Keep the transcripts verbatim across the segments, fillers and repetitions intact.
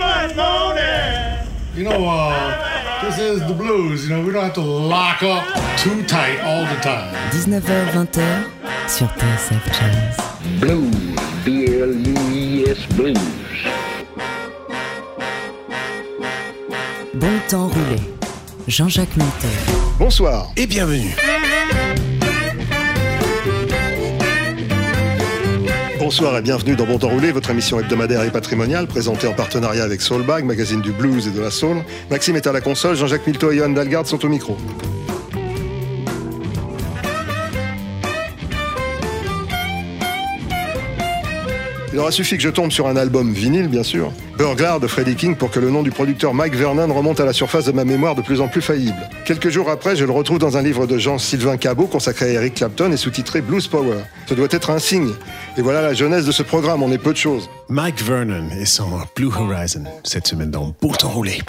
Monday morning. You know, uh, this is the blues. You know, we don't have to lock up too tight all the time. dix-neuf heures vingt sur T S F Jazz. Blues, B L U E S, blues. Bon temps roulé. Jean-Jacques Montel. Bonsoir et bienvenue. Bonsoir et bienvenue dans Bon Temps Roulé, votre émission hebdomadaire et patrimoniale présentée en partenariat avec Soulbag, magazine du blues et de la soul. Maxime est à la console, Jean-Jacques Milteau et Johan Dalgarde sont au micro. Il aura suffi que je tombe sur un album vinyle, bien sûr, Burglar de Freddie King pour que le nom du producteur Mike Vernon remonte à la surface de ma mémoire de plus en plus faillible. Quelques jours après, je le retrouve dans un livre de Jean-Sylvain Cabot consacré à Eric Clapton et sous-titré Blues Power. Ce doit être un signe. Et voilà la jeunesse de ce programme, on est peu de choses. Mike Vernon et son Blue Horizon, cette semaine dans Bon Temps Roulé.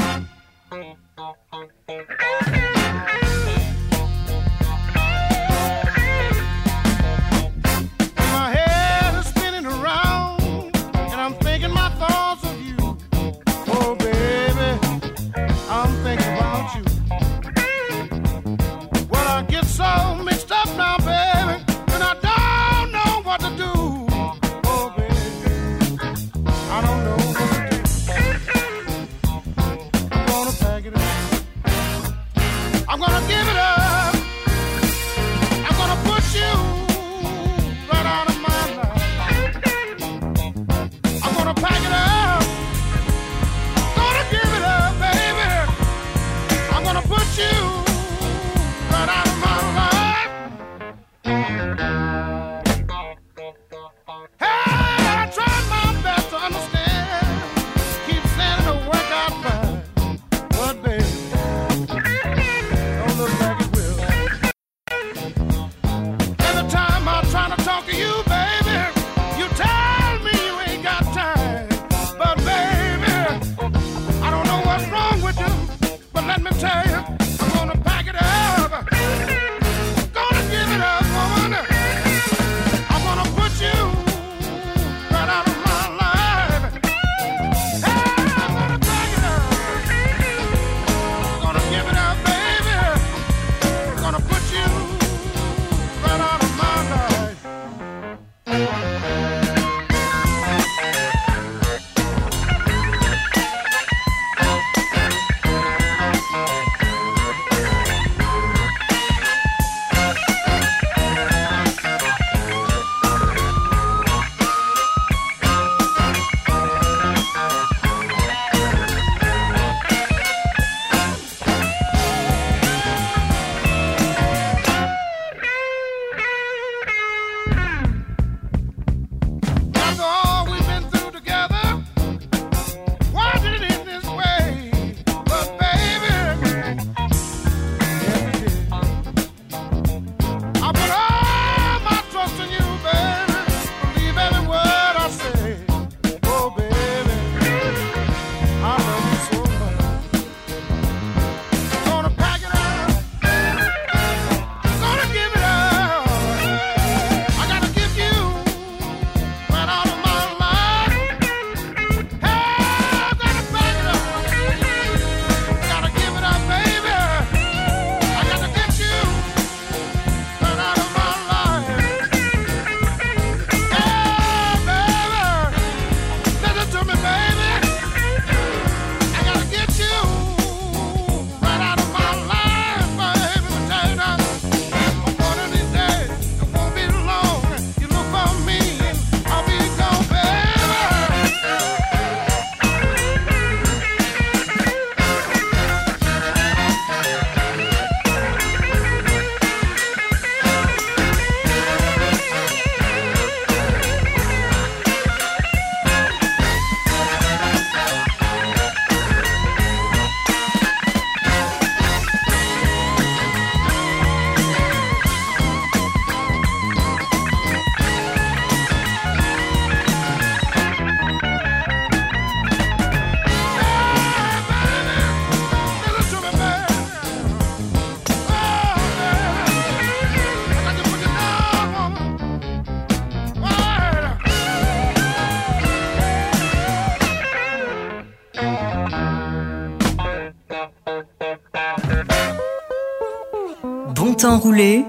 est enroulé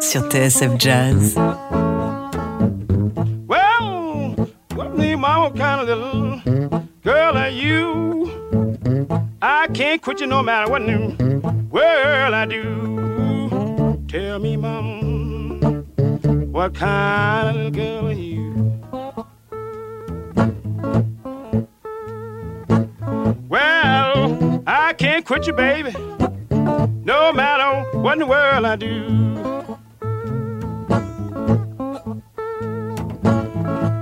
sur T S F Jazz. Well, what me mama kind of little girl are you? I can't quit you no matter what in the world I do. Tell me, mama, what kind of little girl are you? Well, I can't quit you, baby, no matter what in the world I do.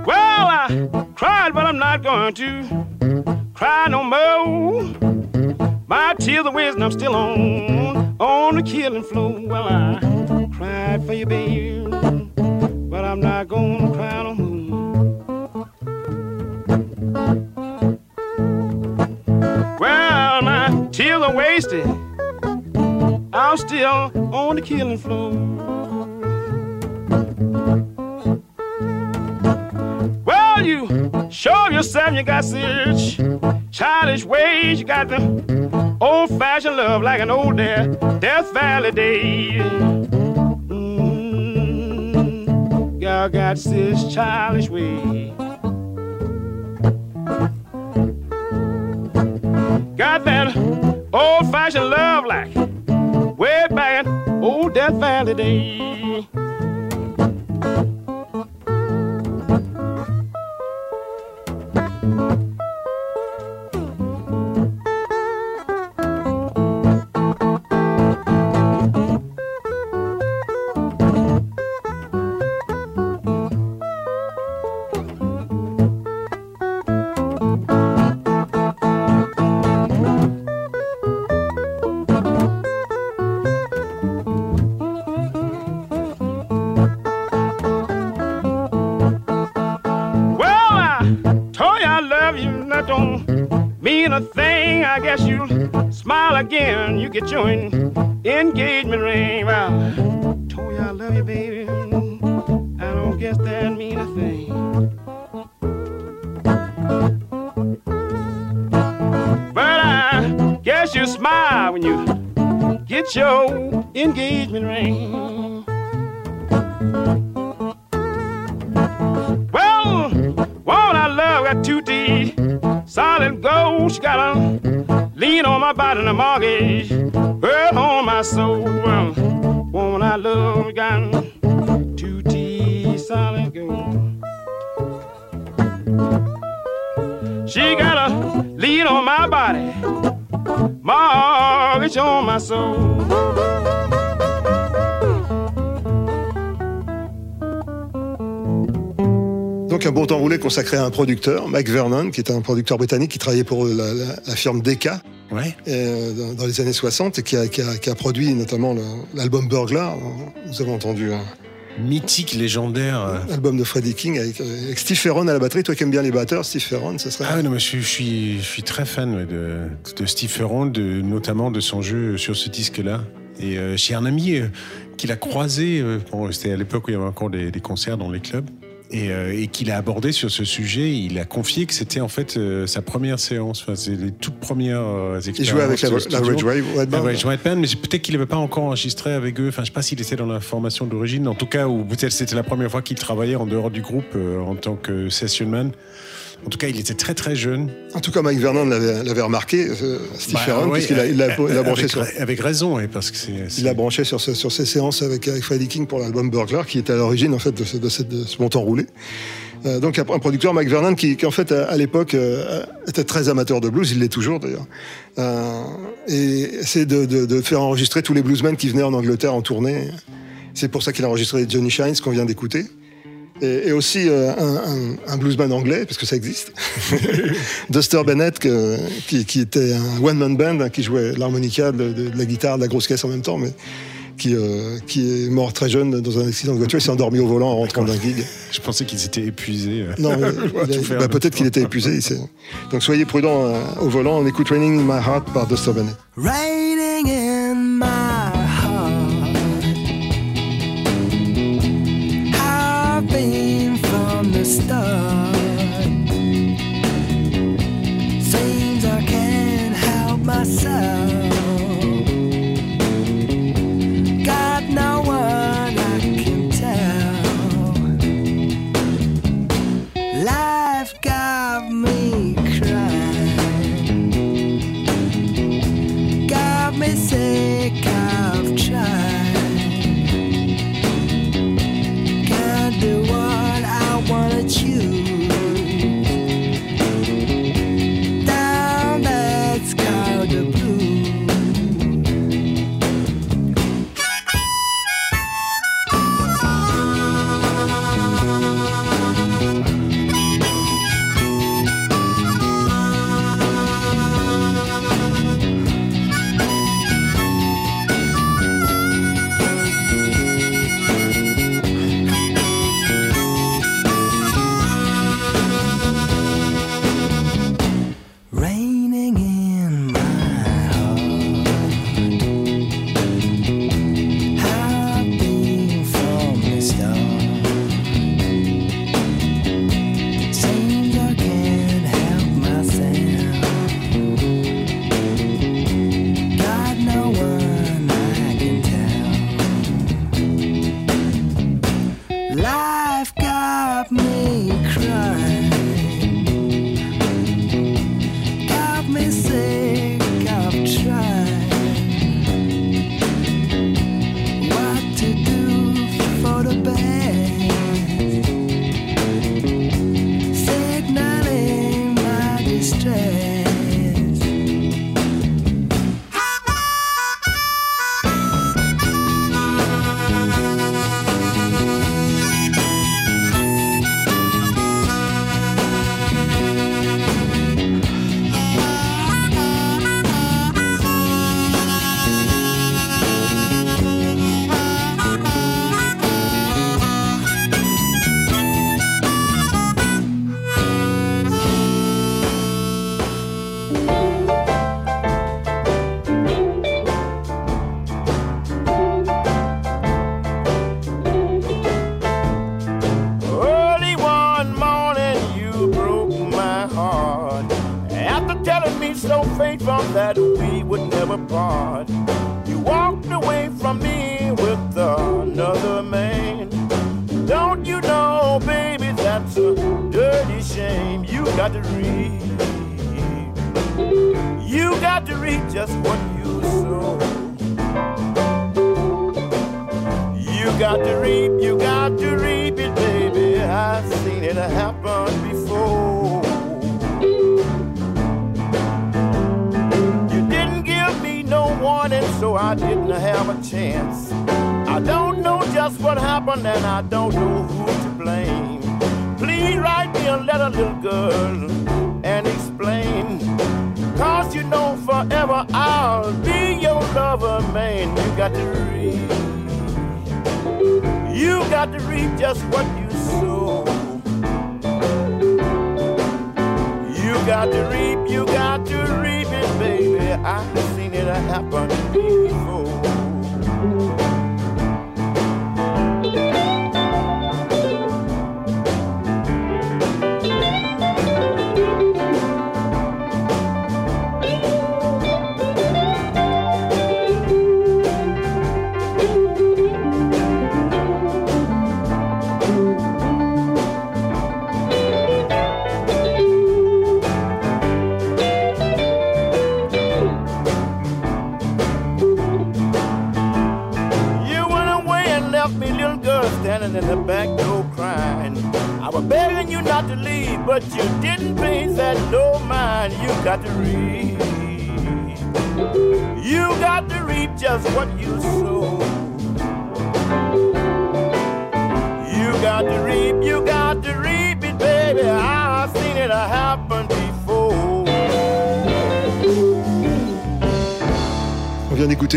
Well, I cried, but I'm not going to cry no more. My tears are wasting, I'm still on, on the killing floor. Well, I cried for you, baby, but I'm not going to cry no more. Well, my tears are wasted, I'm still on the killing floor. Well, you show yourself, you got such childish ways. You got the old-fashioned love like an old death, Death Valley days. Mm, y'all got such childish ways. Got that old-fashioned love like way back in old Death Valley days. I guess you'll smile again, you get your engagement ring. Well, I told you I love you, baby, I don't guess that mean a thing. But I guess you smile when you get your engagement ring. Well, what I love got two D's, solid gold. She got a lean on my body and a mortgage, burn on my soul. Well, woman I love got two T's, solid gold. She got a lean on my body, mortgage on my soul. Donc un bon temps roulé consacré à un producteur, Mike Vernon, qui était un producteur britannique qui travaillait pour la, la, la firme Decca, ouais, euh, dans, dans les années soixante, et qui a, qui a, qui a produit notamment le, l'album Burglar. Nous avons entendu un mythique, légendaire album de Freddie King avec, avec Steve Ferrone à la batterie. Toi qui aimes bien les batteurs, Steve Ferrone, ça serait... Ah non, mais je, je, suis, je suis très fan de, de Steve Ferrone, de, notamment de son jeu sur ce disque-là. Et euh, j'ai un ami euh, qui l'a croisé, euh, bon, c'était à l'époque où il y avait encore des, des concerts dans les clubs. Et, euh, et qu'il a abordé sur ce sujet, il a confié que c'était en fait euh, sa première séance, enfin, c'est les toutes premières euh, expériences. Il jouait avec la, la Ridge White Band, mais peut-être qu'il n'avait pas encore enregistré avec eux, enfin je ne sais pas s'il était dans la formation d'origine, en tout cas où, peut-être c'était la première fois qu'il travaillait en dehors du groupe euh, en tant que session man. En tout cas, il était très très jeune. En tout cas, Mike Vernon l'avait, l'avait remarqué, euh, Steve bah, Ferrone, ouais, puisqu'il a, il a, il a, il a branché avec, sur... Avec raison, ouais, parce que c'est... c'est... Il a branché sur, ce, sur ses séances avec, avec Freddie King pour l'album Burglar, qui était à l'origine en fait de ce, de ce, de ce bon temps roulé. Euh, donc un producteur, Mike Vernon, qui, qui en fait à, à l'époque euh, était très amateur de blues, il l'est toujours d'ailleurs. Euh, et c'est de, de, de faire enregistrer tous les bluesmen qui venaient en Angleterre en tournée. C'est pour ça qu'il a enregistré Johnny Shines, qu'on vient d'écouter. Et, et aussi euh, un, un, un bluesman anglais, parce que ça existe, Duster Bennett, que, qui, qui était un one-man band, hein, qui jouait l'harmonica, de, de, de la guitare, de la grosse caisse en même temps, mais qui, euh, qui est mort très jeune dans un accident de voiture. Il s'est endormi au volant en rentrant d'un gig. Je pensais qu'il s'était épuisé. Non, mais, il a, faire, bah, peut-être qu'il était épuisé. Donc soyez prudents euh, au volant. On écoute Raining in My Heart par Duster Bennett. Raining in my been from the start. Seems I can't help myself.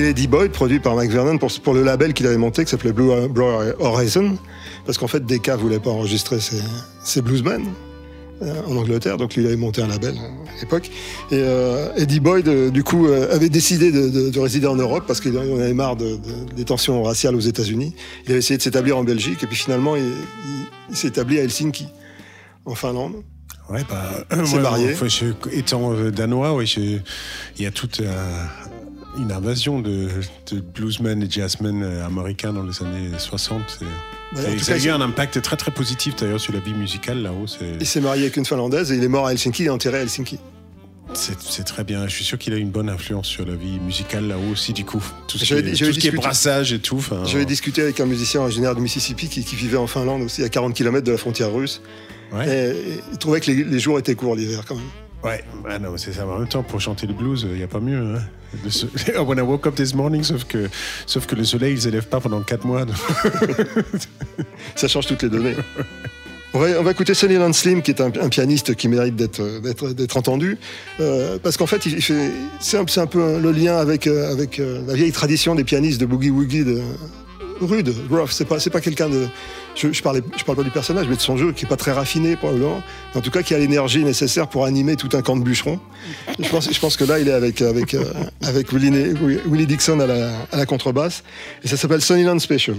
Eddie Boyd, produit par Mike Vernon pour, pour le label qu'il avait monté qui s'appelait Blue Horizon, parce qu'en fait Decca voulait pas enregistrer ses, ses bluesmen euh, en Angleterre, donc lui il avait monté un label à l'époque. Et euh, Eddie Boyd euh, du coup euh, avait décidé de, de, de résider en Europe parce qu'il en avait marre de, de, des tensions raciales aux États-Unis. Il avait essayé de s'établir en Belgique et puis finalement il, il, il s'est établi à Helsinki en Finlande. Ouais, bah, euh, c'est ouais, marié. Enfin, je, étant euh, danois, ouais, je, il y a toute euh... une invasion de, de bluesmen et jazzmen américains dans les années soixante. Bah, et ça a eu un impact très très positif d'ailleurs sur la vie musicale là-haut. C'est... Il s'est marié avec une Finlandaise et il est mort à Helsinki, il est enterré à Helsinki. C'est, c'est très bien, je suis sûr qu'il a une bonne influence sur la vie musicale là-haut aussi du coup. Tout ce, j'avais, qui, j'avais tout ce discuté, qui est brassage et tout. Fin... J'avais discuté avec un musicien originaire de Mississippi qui, qui vivait en Finlande aussi, à quarante kilomètres de la frontière russe. Ouais. Et, et il trouvait que les, les jours étaient courts l'hiver quand même. Ouais, bah non, c'est ça. En même temps, pour chanter le blues, il n'y a pas mieux. Hein. Le so- When I woke up this morning, sauf que, sauf que le soleil ne s'élève pas pendant quatre mois. Donc... ça change toutes les données. On va, on va écouter Sunnyland Slim, qui est un, un pianiste qui mérite d'être, d'être, d'être entendu. Euh, parce qu'en fait, il fait c'est, un, c'est un peu le lien avec, avec la vieille tradition des pianistes de Boogie Woogie de... rude, rough, c'est pas, c'est pas quelqu'un de... Je, je, parlais, je parle pas du personnage, mais de son jeu qui est pas très raffiné, probablement. En tout cas, qui a l'énergie nécessaire pour animer tout un camp de bûcherons. Je pense, je pense que là, il est avec, avec, euh, avec Willie, Willie Dixon à la, à la contrebasse. Et ça s'appelle Sunnyland Special.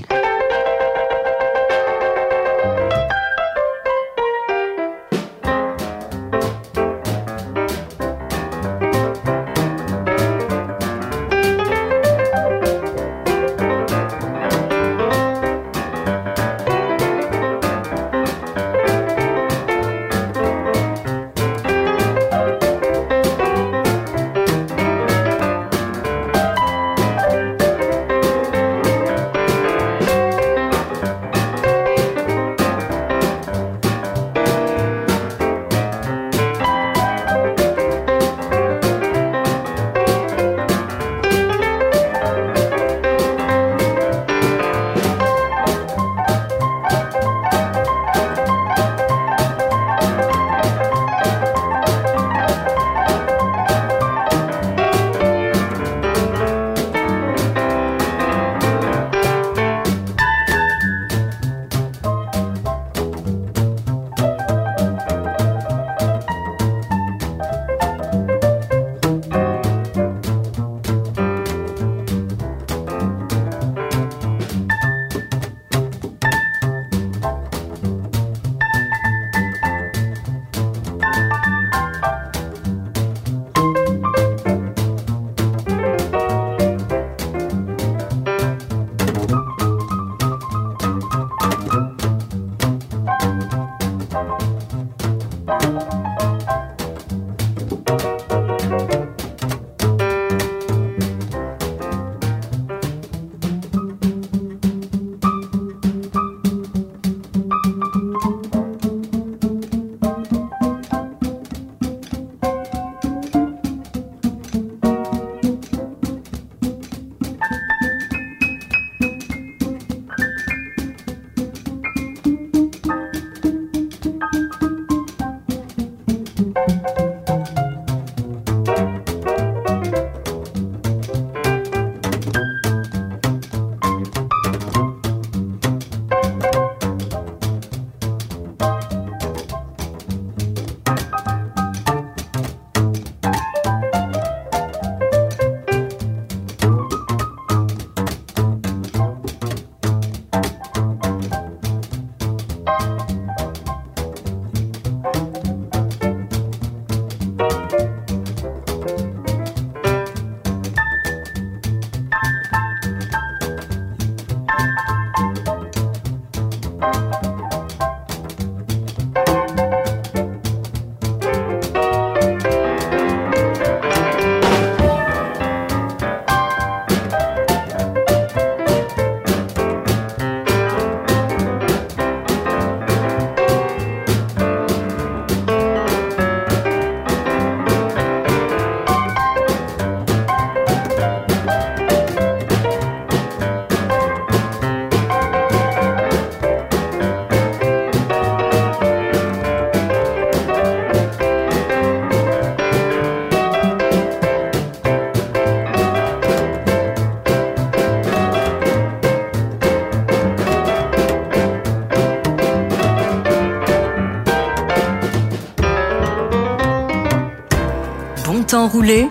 Enroulé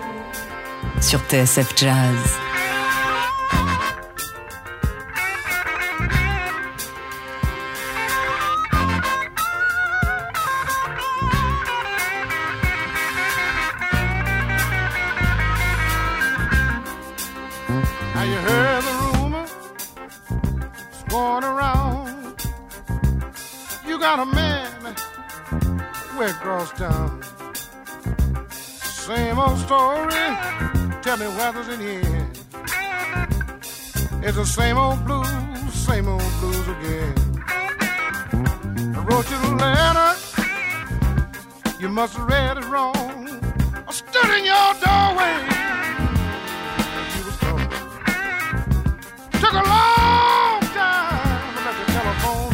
sur T S F Jazz. In here. It's the same old blues, same old blues again. I wrote you a letter, you must have read it wrong. I stood in your doorway and you was gone. Took a long time to let the telephone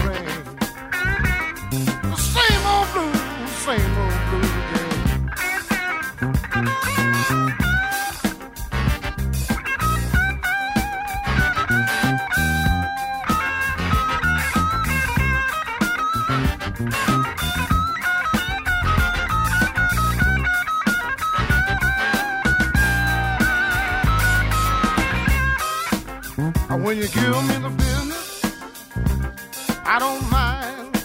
ring. The same old blues, same old blues again. When you give me the business, I don't mind.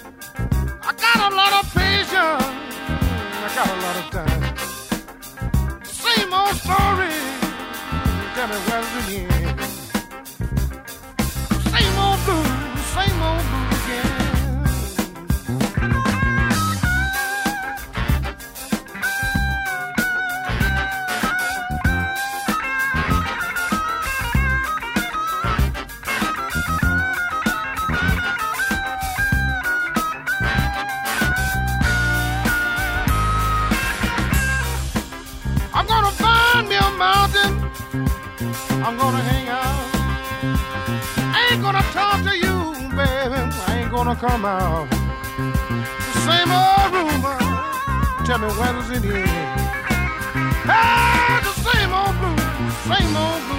I got a lot of patience, I got a lot of time. Same old story, tell me where's the end. Same old blues, same old blues again. I'm gonna hang out. I ain't gonna talk to you, baby. I ain't gonna come out. Same old rumor. Tell me when is it here? Hey, the same old blues, same old blues.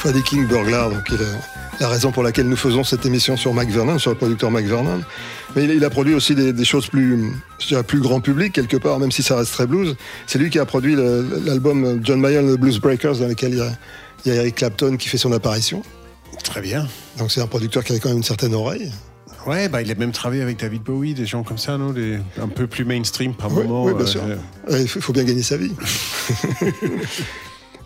Freddie King Burglar, donc il a, la raison pour laquelle nous faisons cette émission sur Mike Vernon, sur le producteur Mike Vernon. Mais il, il a produit aussi des, des choses plus, je dirais, plus grand public quelque part, même si ça reste très blues. C'est lui qui a produit le, l'album John Mayall The Blues Breakers, dans lequel il y, a, il y a Eric Clapton qui fait son apparition. Très bien. Donc c'est un producteur qui a quand même une certaine oreille. Ouais, bah il a même travaillé avec David Bowie, des gens comme ça, non, des un peu plus mainstream par oui, moment. Oui, bien euh, sûr. Euh... Il faut bien gagner sa vie.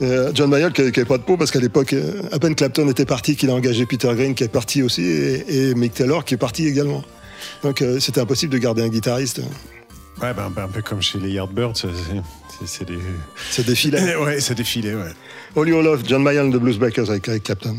Euh, John Mayall qui n'avait pas de peau parce qu'à l'époque, à peine Clapton était parti, qu'il a engagé Peter Green qui est parti aussi et, et Mick Taylor qui est parti également. Donc euh, c'était impossible de garder un guitariste. Ouais, ben, ben, un peu comme chez les Yardbirds, c'est, c'est, c'est des... C'est des filets. Ouais, c'est des filets, ouais. All Your Love, John Mayall de Bluesbackers avec Eric Clapton.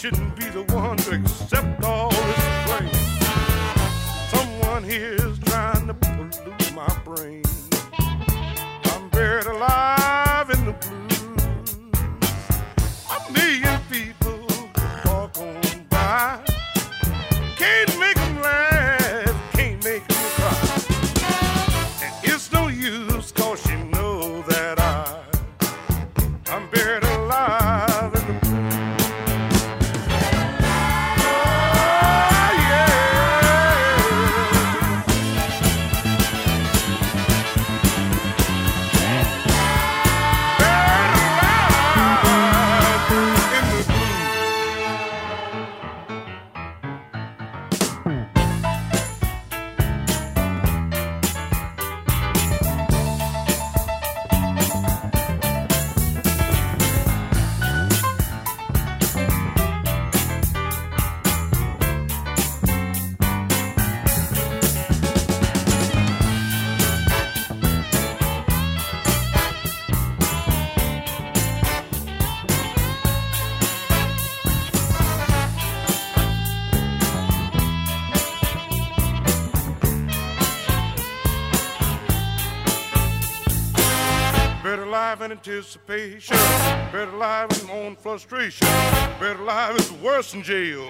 Shouldn't be the one to accept all this praise. Someone here is trying to pollute my brain. I'm buried alive in the blues. A million people walk on by. Can't make them laugh, can't make them cry. And it's no use, cause you know that I, I'm buried alive. In anticipation, better alive in my own frustration. Better alive is worse than jail.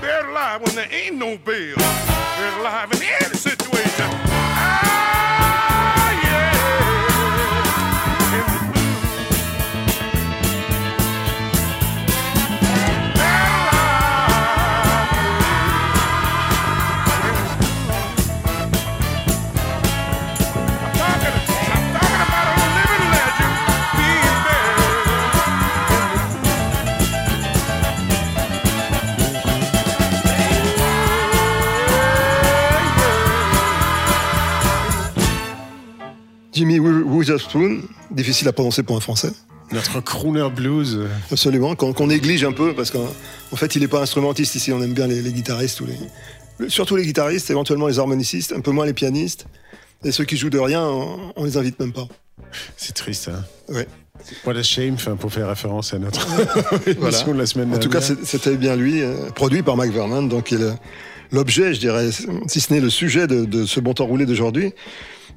Better alive when there ain't no bail. Better alive in any situation. Ah, yeah. Jimmy Witherspoon, difficile à prononcer pour un Français. Notre crooner blues. Absolument, qu'on, qu'on néglige un peu, parce qu'en en fait, il n'est pas instrumentiste ici, on aime bien les, les guitaristes, ou les, surtout les guitaristes, éventuellement les harmonicistes, un peu moins les pianistes, et ceux qui jouent de rien, on, on les invite même pas. C'est triste, hein. Ouais. What a shame, pour faire référence à notre émission voilà. de la semaine dernière. En tout cas, c'était bien lui, euh, produit par Mike Vernon, donc il, l'objet, je dirais, si ce n'est le sujet de, de ce bon temps roulé d'aujourd'hui.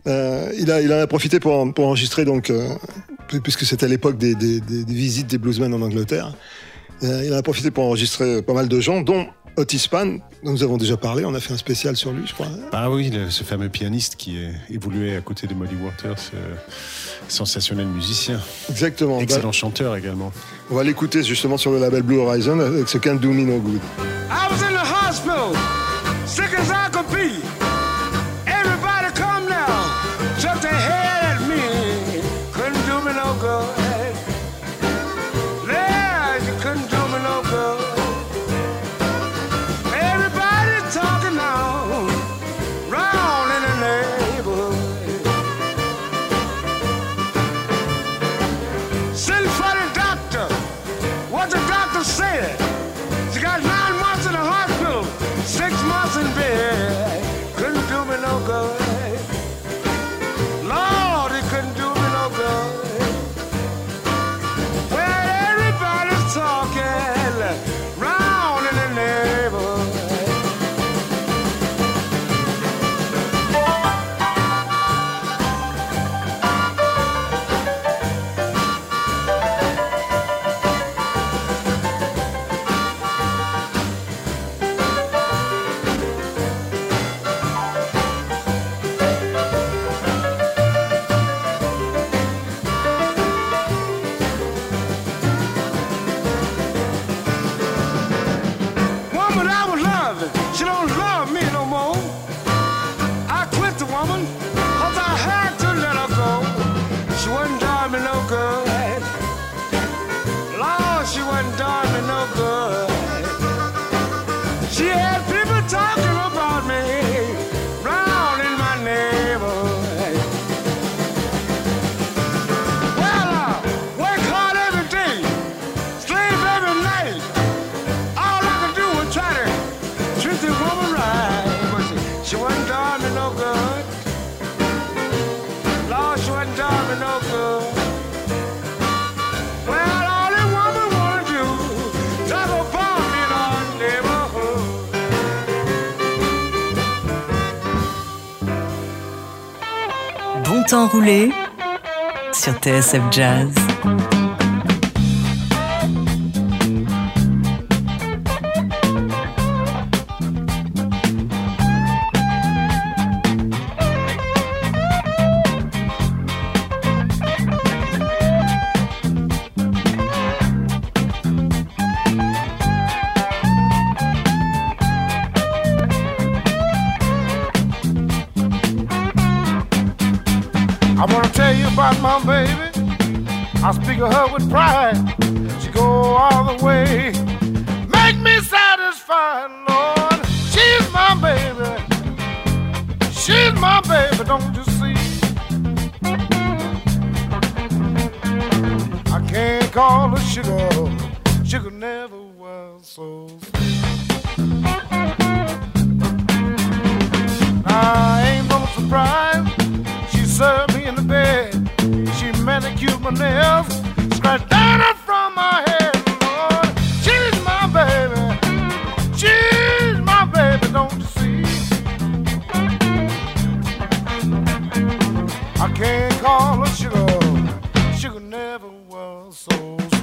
Euh, il, a, il en a profité pour, en, pour enregistrer, donc, euh, puisque c'était à l'époque des, des, des, des visites des bluesmen en Angleterre, euh, il en a profité pour enregistrer pas mal de gens, dont Otis Spann, dont nous avons déjà parlé, on a fait un spécial sur lui, je crois. Ah oui, le, ce fameux pianiste qui évoluait à côté de Muddy Waters, euh, sensationnel musicien. Exactement. Excellent bah, chanteur également. On va l'écouter justement sur le label Blue Horizon avec ce Can't Do Me No Good. I was in the hospital, sick as I could be. Said she got nine months in the hospital. temps roulé sur T S F Jazz. My baby, I speak of her with pride. She go all the way, make me satisfied, Lord. She's my baby, she's my baby, don't you see? I can't call her sugar, sugar never was so sweet. I ain't no surprise, she served me in the bed. Manicure my nails, scratch down from my head, Lord. She's my baby, she's my baby, don't you see? I can't call her sugar, sugar never was so sweet.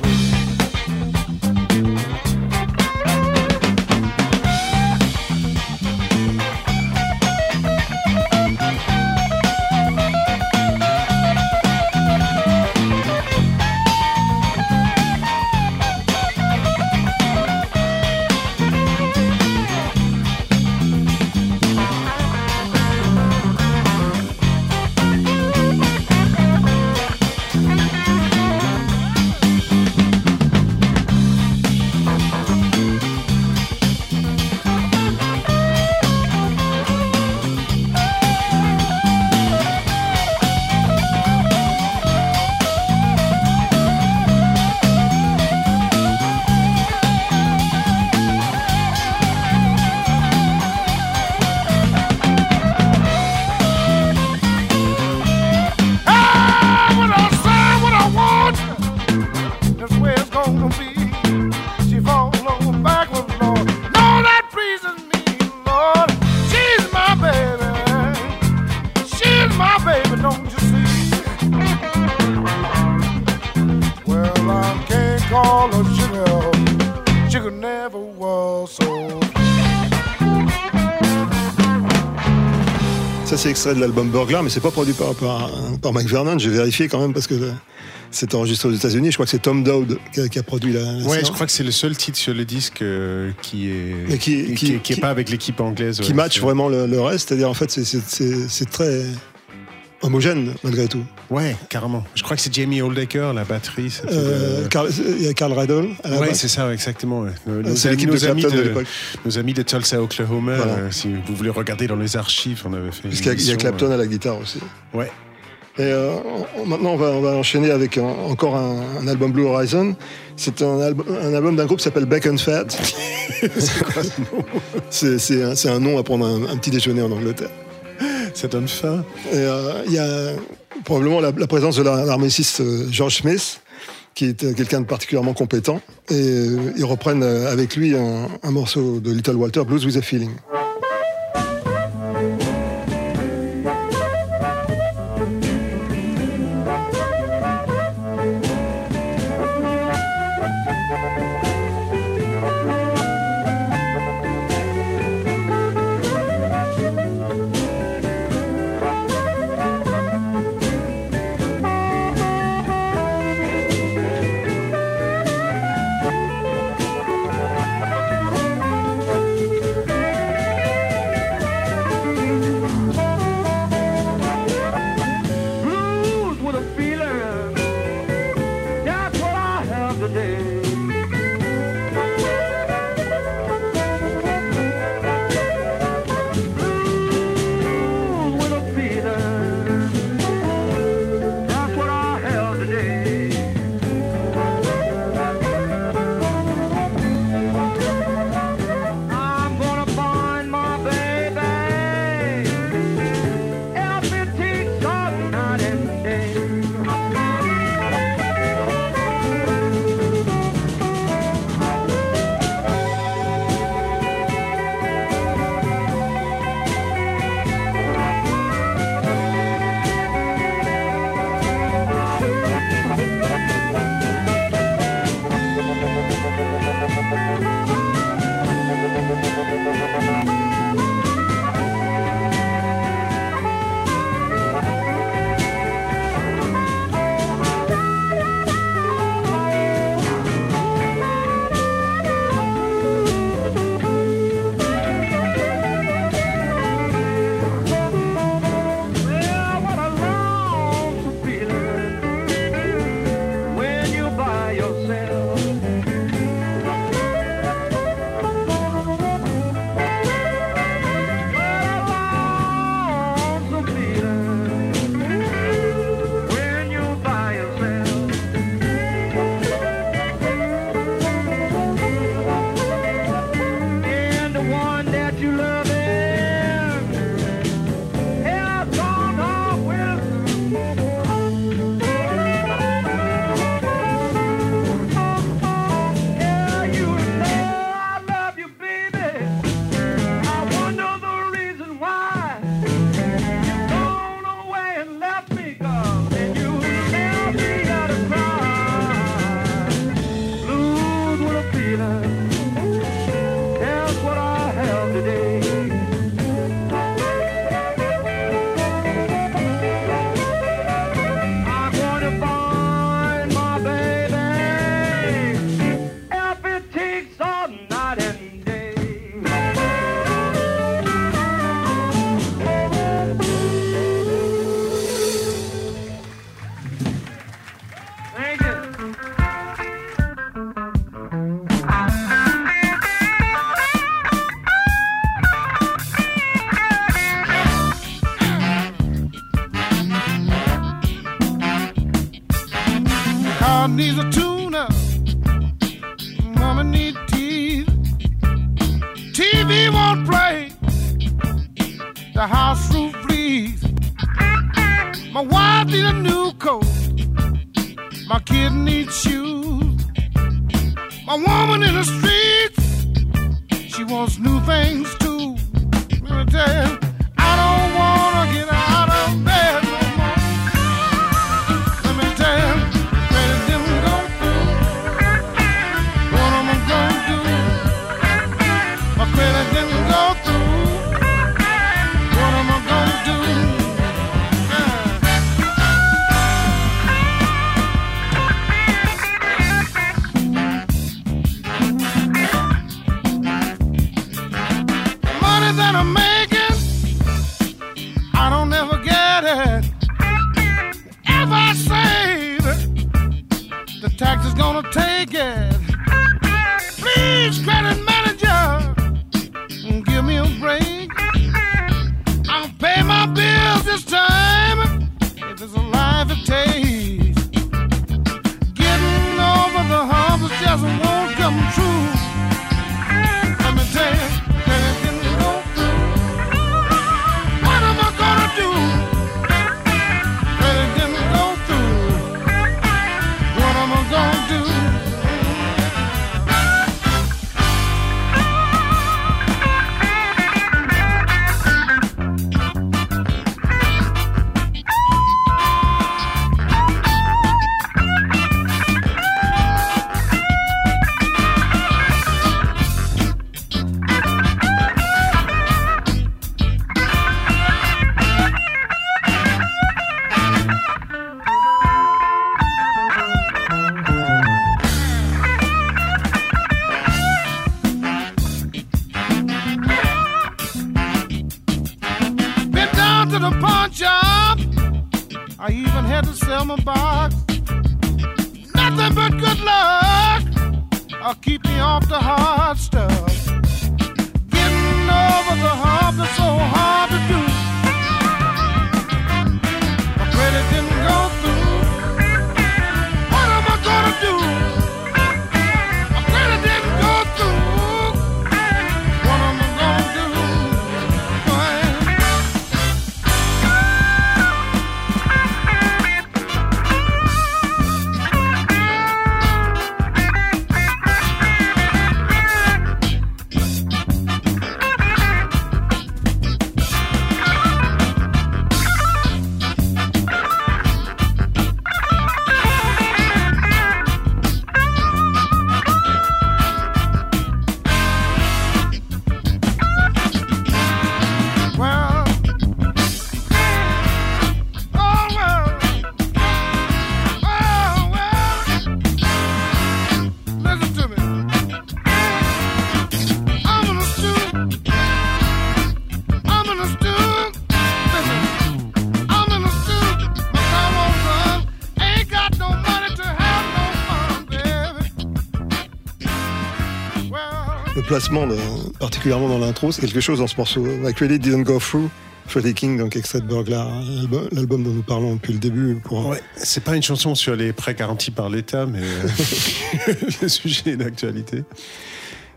C'est extrait de l'album Burglar, mais c'est pas produit par, par, par Mike Vernon. J'ai vérifié quand même parce que c'est enregistré aux États-Unis. Je crois que c'est Tom Dowd qui a, qui a produit la. la ouais, séance. Je crois que c'est le seul titre sur le disque euh, qui est qui, qui, qui, qui, qui est pas avec l'équipe anglaise. Qui ouais, match vraiment le, le reste, c'est-à-dire en fait c'est, c'est, c'est, c'est très homogène malgré tout. Ouais, carrément. Je crois que c'est Jamie Holdaker la batterie. Il euh, de... y a Carl Radle. À la ouais, batte. C'est ça, exactement. Ouais. Nos, ah, c'est nos, l'équipe nos de Clapton amis de, de l'époque. Nos amis de Tulsa, Oklahoma. Voilà. Euh, si vous voulez regarder dans les archives, on avait fait. Parce qu'il y a Clapton euh... à la guitare aussi. Ouais. Et euh, on, maintenant, on va, on va enchaîner avec un, encore un, un album Blue Horizon. C'est un, al- un album d'un groupe qui s'appelle Bacon Fat. C'est quoi ce nom? c'est, c'est, un, c'est un nom à prendre un, un petit déjeuner en Angleterre. Ça donne faim. Et il euh, y a probablement la, la présence de l'harmoniciste George Smith, qui est quelqu'un de particulièrement compétent. Et euh, ils reprennent avec lui un, un morceau de Little Walter, Blues with a Feeling. Child needs a tune-up. Woman needs teeth. T V won't play. The house roof leaves. My wife needs a new coat. My kid needs shoes. My woman in the streets, she wants new things too. Let me tell you, I don't wanna get out of bed no more. Let me tell you, better than I'm gonna do. What am I gonna do? My better than I'm gonna do. What am I gonna do? Yeah. The money that I make, I don't ever get it. If I save it, the tax is gonna take it. Please, credit manager, give me a break. I'll pay my bills this time, if it's a life it takes. Getting over the hump just won't come true. Let me tell you, placement, là, particulièrement dans l'intro, c'est quelque chose dans ce morceau. My Credit Didn't Go Through, Freddie King, donc extrait de Burglar, l'album, l'album dont nous parlons depuis le début. Pour... Ouais, c'est pas une chanson sur les prêts garantis par l'État, mais le sujet est d'actualité.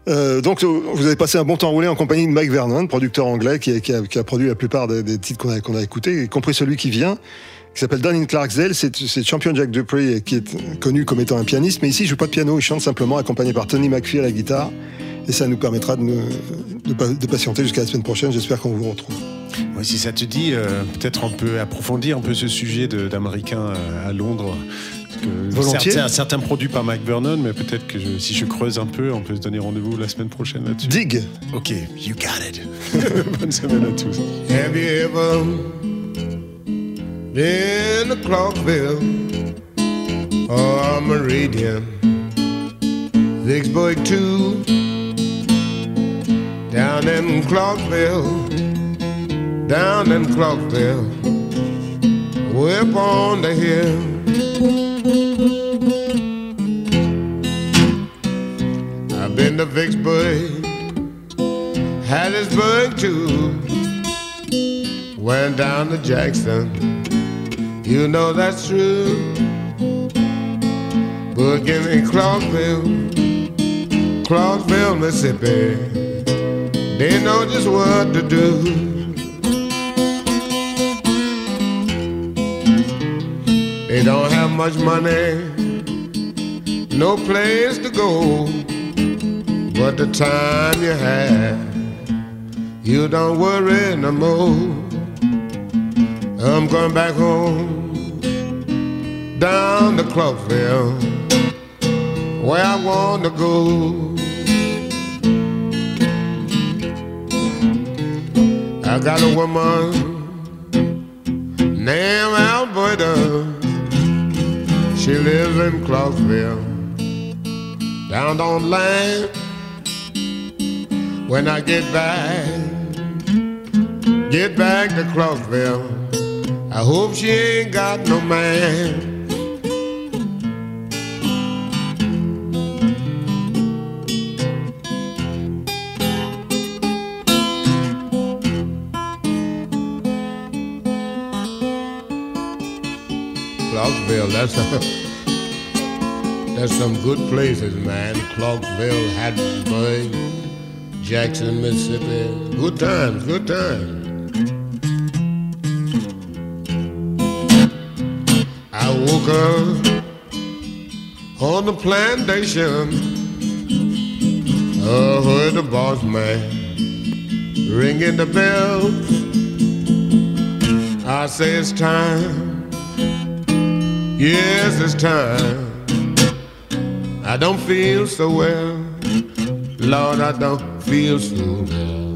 Euh, donc, vous avez passé un bon temps roulé en compagnie de Mike Vernon, producteur anglais, qui a, qui a, qui a produit la plupart des, des titres qu'on a, qu'on a écoutés, y compris celui qui vient, qui s'appelle Dan in Clarksdale. C'est, c'est Champion Jack Dupree, qui est connu comme étant un pianiste, mais ici, il joue pas de piano, il chante simplement, accompagné par Tony McPhee à la guitare. Et ça nous permettra de, ne, de, de patienter jusqu'à la semaine prochaine. J'espère qu'on vous retrouve. Ouais, si ça te dit, euh, peut-être on peut approfondir un peu ce sujet de, d'Américains à, à Londres. Volontiers. Certains, certains produits par Mike Vernon, mais peut-être que je, si je creuse un peu, on peut se donner rendez-vous la semaine prochaine là-dessus. Dig. Ok, you got it. Bonne semaine à tous. Have you ever been a Clarksville or Meridian, Vicksburg too? Down in Clarksville, down in Clarksville, way up on the hill. I've been to Vicksburg, Hattiesburg too. Went down to Jackson, you know that's true. working in Clarksville, Clarksville, Mississippi. They know just what to do. They don't have much money, no place to go, but the time you have, you don't worry no more. I'm going back home, down to Clarksville, where I want to go. I got a woman named Alberta. She lives in Clarksville, down on land. When I get back, get back to Clarksville, I hope she ain't got no man. Clarksville, that's a, that's some good places, man. Clarksville, Hattiesburg, Jackson, Mississippi. Good times, good times. On the plantation, I heard the boss man ringing the bell. I say it's time, yes it's time. I don't feel so well, Lord, I don't feel so well.